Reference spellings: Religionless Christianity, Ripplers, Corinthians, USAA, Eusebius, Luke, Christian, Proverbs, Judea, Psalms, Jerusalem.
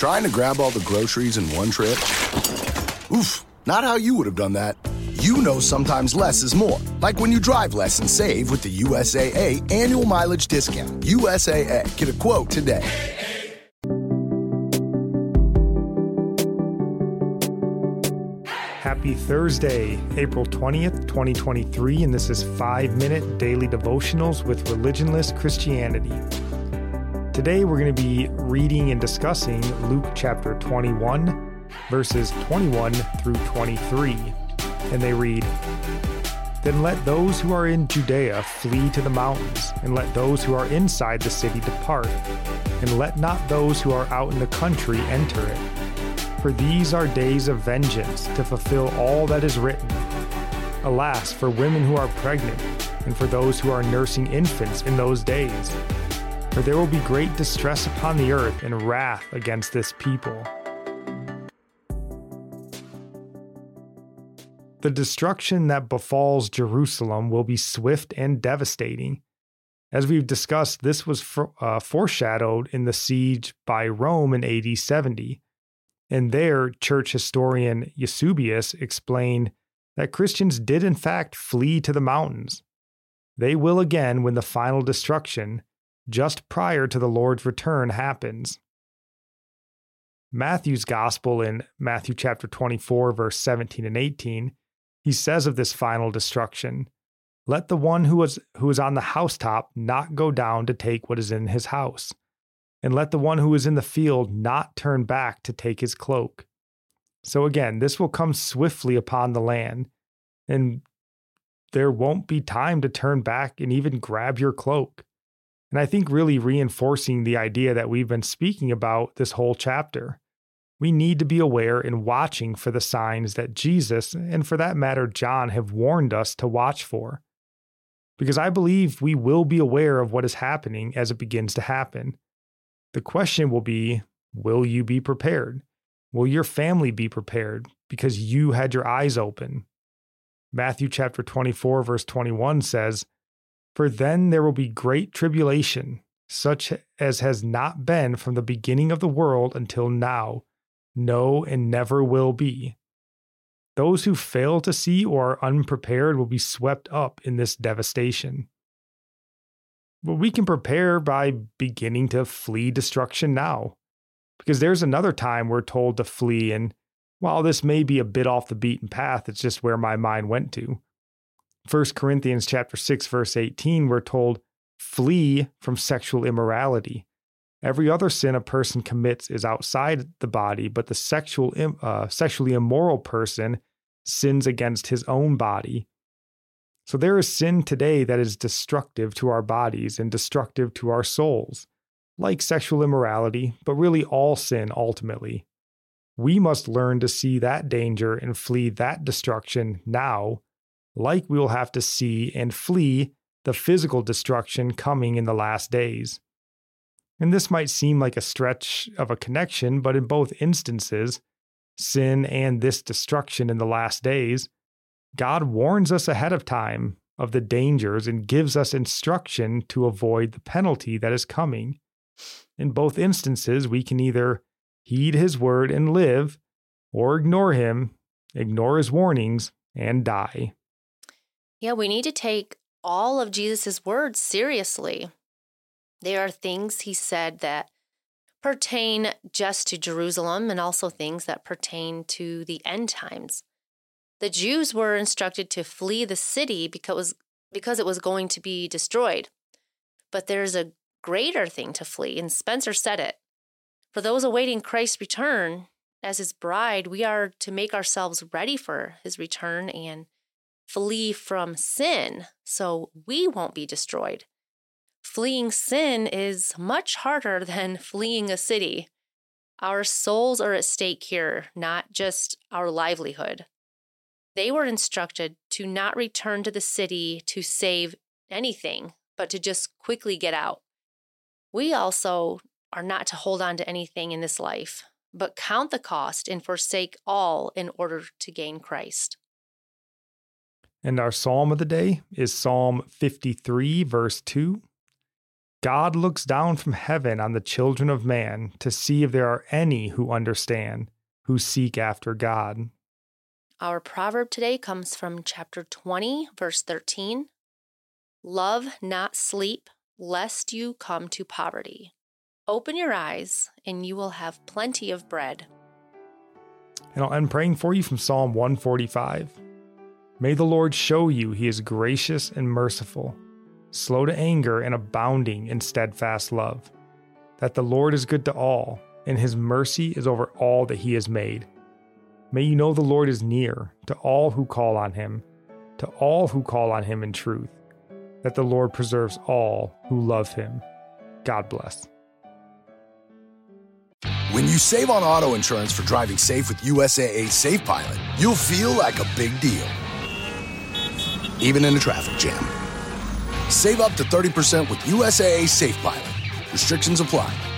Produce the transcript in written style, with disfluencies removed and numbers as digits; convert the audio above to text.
Trying to grab all the groceries in one trip? Oof, not how you would have done that. You know sometimes less is more. Like when you drive less and save with the USAA annual mileage discount. USAA. Get a quote today. Happy Thursday, April 20th, 2023, and this is 5-Minute Daily Devotionals with Religionless Christianity. Today we're going to be reading and discussing Luke chapter 21, verses 21 through 23, and they read, "Then let those who are in Judea flee to the mountains, and let those who are inside the city depart, and let not those who are out in the country enter it. For these are days of vengeance, to fulfill all that is written. Alas, for women who are pregnant, and for those who are nursing infants in those days. For there will be great distress upon the earth and wrath against this people." The destruction that befalls Jerusalem will be swift and devastating. As we've discussed, this was foreshadowed in the siege by Rome in AD 70. And there, church historian Eusebius explained that Christians did in fact flee to the mountains. They will again when the final destruction, just prior to the Lord's return, happens. Matthew's gospel in Matthew chapter 24, verse 17 and 18, he says of this final destruction, "Let the one who is on the housetop not go down to take what is in his house, and let the one who is in the field not turn back to take his cloak." So again, this will come swiftly upon the land, and there won't be time to turn back and even grab your cloak. And I think really reinforcing the idea that we've been speaking about this whole chapter. We need to be aware and watching for the signs that Jesus, and for that matter John, have warned us to watch for. Because I believe we will be aware of what is happening as it begins to happen. The question will be, will you be prepared? Will your family be prepared? Because you had your eyes open. Matthew chapter 24, verse 21 says, "For then there will be great tribulation, such as has not been from the beginning of the world until now, no, and never will be." Those who fail to see or are unprepared will be swept up in this devastation. But we can prepare by beginning to flee destruction now, because there's another time we're told to flee, and while this may be a bit off the beaten path, it's just where my mind went to. 1 Corinthians chapter 6, verse 18, we're told, "Flee from sexual immorality. Every other sin a person commits is outside the body, but the sexually immoral person sins against his own body." So there is sin today that is destructive to our bodies and destructive to our souls, like sexual immorality, but really all sin ultimately. We must learn to see that danger and flee that destruction now, like we will have to see and flee the physical destruction coming in the last days. And this might seem like a stretch of a connection, but in both instances, sin and this destruction in the last days, God warns us ahead of time of the dangers and gives us instruction to avoid the penalty that is coming. In both instances, we can either heed his word and live, or ignore him, ignore his warnings, and die. Yeah, we need to take all of Jesus' words seriously. There are things he said that pertain just to Jerusalem and also things that pertain to the end times. The Jews were instructed to flee the city because it was going to be destroyed. But there's a greater thing to flee, and Spencer said it. For those awaiting Christ's return, as his bride, we are to make ourselves ready for his return and flee from sin so we won't be destroyed. Fleeing sin is much harder than fleeing a city. Our souls are at stake here, not just our livelihood. They were instructed to not return to the city to save anything, but to just quickly get out. We also are not to hold on to anything in this life, but count the cost and forsake all in order to gain Christ. And our psalm of the day is Psalm 53, verse 2. God looks down from heaven on the children of man to see if there are any who understand, who seek after God. Our proverb today comes from chapter 20, verse 13. Love not sleep, lest you come to poverty. Open your eyes, and you will have plenty of bread. And I'll end praying for you from Psalm 145. May the Lord show you he is gracious and merciful, slow to anger and abounding in steadfast love, that the Lord is good to all, and his mercy is over all that he has made. May you know the Lord is near to all who call on him, to all who call on him in truth, that the Lord preserves all who love him. God bless. When you save on auto insurance for driving safe with USAA Safe Pilot, you'll feel like a big deal, even in a traffic jam. Save up to 30% with USAA Safe Pilot. Restrictions apply.